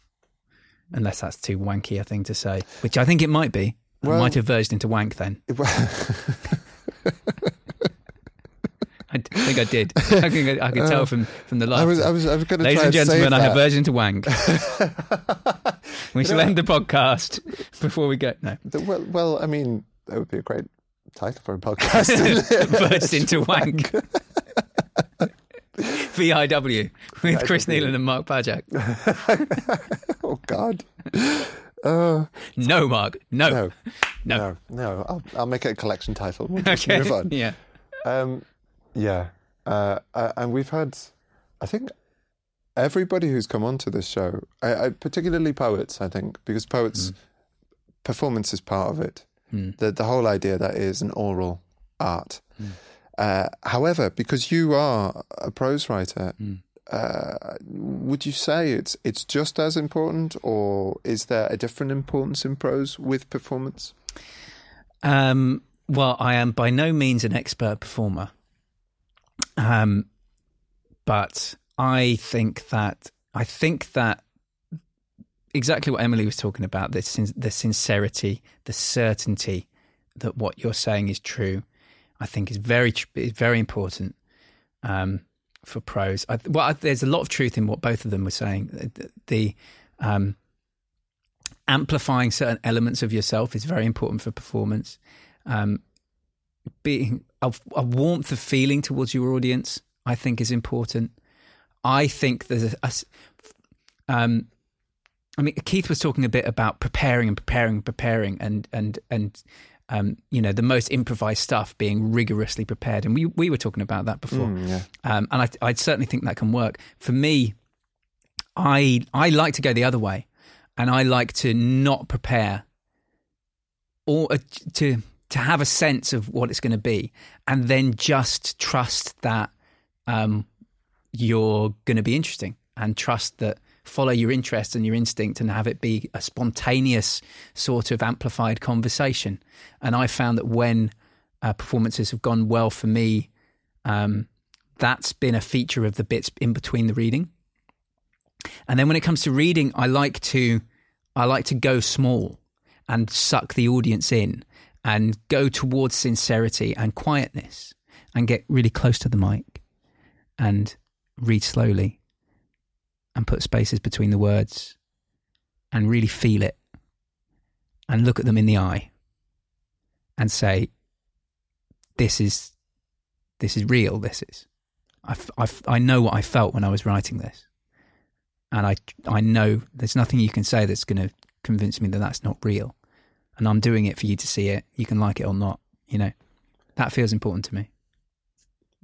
Unless that's too wanky a thing to say, which I think it might be. I might have verged into wank then. I think I did. I could tell from the last. I was going to try. Ladies and gentlemen, I have verged into wank. We shall end the podcast before we go. No. Well, I mean, that would be a great title for a podcast. Verged into wank. VIW with Chris Nealon and Mark Pajak. Oh God. No, Mark. No. I'll make it a collection title. We'll just move on. Yeah. And we've had, I think, everybody who's come onto this show, particularly poets, I think, because poets' performance is part of it. The whole idea that is an oral art. However, because you are a prose writer, would you say it's just as important, or is there a different importance in prose with performance? Well, I am by no means an expert performer, but I think that exactly what Emily was talking about, the sincerity, the certainty that what you're saying is true, I think is very important for prose. There's a lot of truth in what both of them were saying. The amplifying certain elements of yourself is very important for performance. Being a warmth of feeling towards your audience, I think, is important. I think there's Keith was talking a bit about preparing, and you know, the most improvised stuff being rigorously prepared, and we were talking about that before. And I certainly think that can work. For me, I like to go the other way, and I like to not prepare, or to have a sense of what it's going to be, and then just trust that you're going to be interesting, and trust that, follow your interest and your instinct, and have it be a spontaneous sort of amplified conversation. And I found that when performances have gone well for me, that's been a feature of the bits in between the reading. And then when it comes to reading, I like to go small and suck the audience in, and go towards sincerity and quietness, and get really close to the mic, and read slowly, and put spaces between the words, and really feel it, and look at them in the eye, and say, this is real. I know what I felt when I was writing this, and I know there's nothing you can say that's going to convince me that that's not real, and I'm doing it for you to see it. You can like it or not, you know. That feels important to me.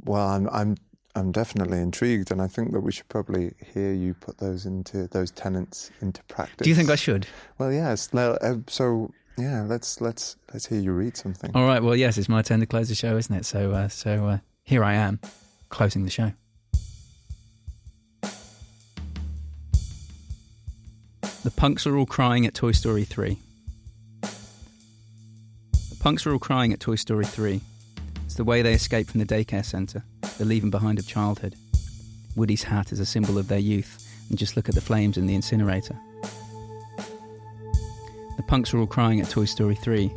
Well, I'm definitely intrigued, and I think that we should probably hear you put those tenets into practice. Do you think I should? Well, yes. So, yeah, let's hear you read something. All right. Well, yes, it's my turn to close the show, isn't it? So here I am. closing the show. The punks are all crying at Toy Story 3. The punks are all crying at Toy Story 3. It's the way they escape from the daycare centre, the leaving behind of childhood. Woody's hat is a symbol of their youth, and just look at the flames in the incinerator. The punks are all crying at Toy Story 3.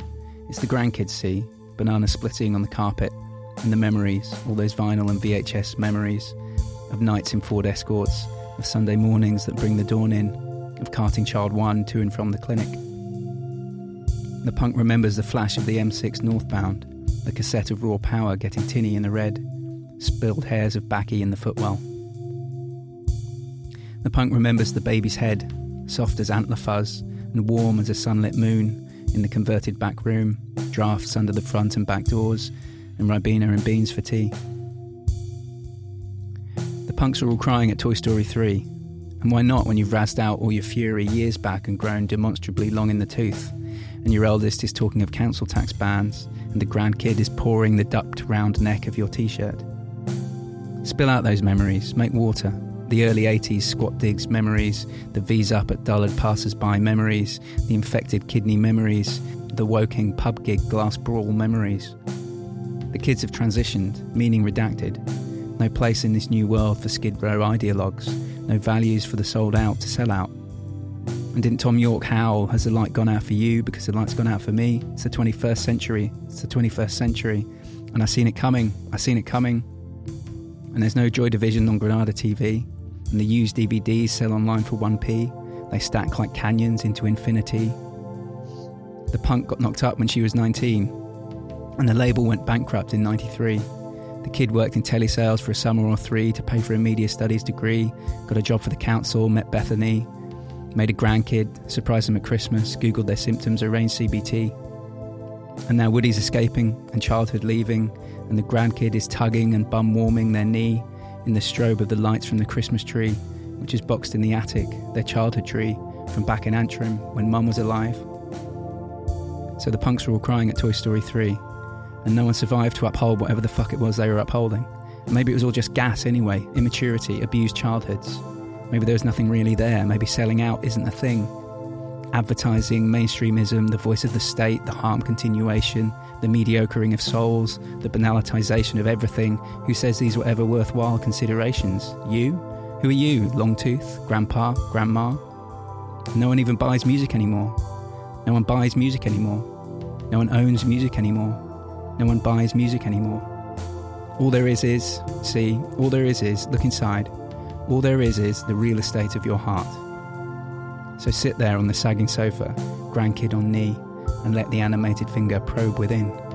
It's the grandkids see, bananas splitting on the carpet, and the memories, all those vinyl and VHS memories, of nights in Ford Escorts, of Sunday mornings that bring the dawn in, of carting child one to and from the clinic. The punk remembers the flash of the M6 northbound, the cassette of raw power getting tinny in the red, spilled hairs of backy in the footwell. The punk remembers the baby's head, soft as antler fuzz and warm as a sunlit moon, in the converted back room, drafts under the front and back doors, and Ribena and beans for tea. The punks are all crying at Toy Story 3. And why not when you've razzed out all your fury years back and grown demonstrably long in the tooth, and your eldest is talking of council tax bans, and the grandkid is pouring the ducked round neck of your t-shirt. Spill out those memories, make water. The early 80s squat digs memories, the V's up at dullard passers-by memories, the infected kidney memories, the Woking pub gig glass brawl memories. The kids have transitioned, meaning redacted. No place in this new world for Skid Row ideologues. No values for the sold out to sell out. And didn't Tom York howl, has the light gone out for you because the light's gone out for me? It's the 21st century, it's the 21st century. And I seen it coming. And there's no Joy Division on Granada TV. And the used DVDs sell online for 1p. They stack like canyons into infinity. The punk got knocked up when she was 19. And the label went bankrupt in 93. The kid worked in telesales for a summer or three to pay for a media studies degree, got a job for the council, met Bethany, made a grandkid, surprised them at Christmas, Googled their symptoms, arranged CBT. And now Woody's escaping and childhood leaving, and the grandkid is tugging and bum warming their knee in the strobe of the lights from the Christmas tree, which is boxed in the attic, their childhood tree, from back in Antrim when Mum was alive. So the punks were all crying at Toy Story 3. And no one survived to uphold whatever the fuck it was they were upholding. And maybe it was all just gas anyway, immaturity, abused childhoods. Maybe there was nothing really there, maybe selling out isn't a thing. Advertising, mainstreamism, the voice of the state, the harm continuation, the mediocring of souls, the banalitization of everything. Who says these were ever worthwhile considerations? You? Who are you? Longtooth? Grandpa? Grandma? No one even buys music anymore. No one buys music anymore. No one owns music anymore. No one buys music anymore. All there is, see, all there is, look inside. All there is the real estate of your heart. So sit there on the sagging sofa, grandkid on knee, and let the animated finger probe within.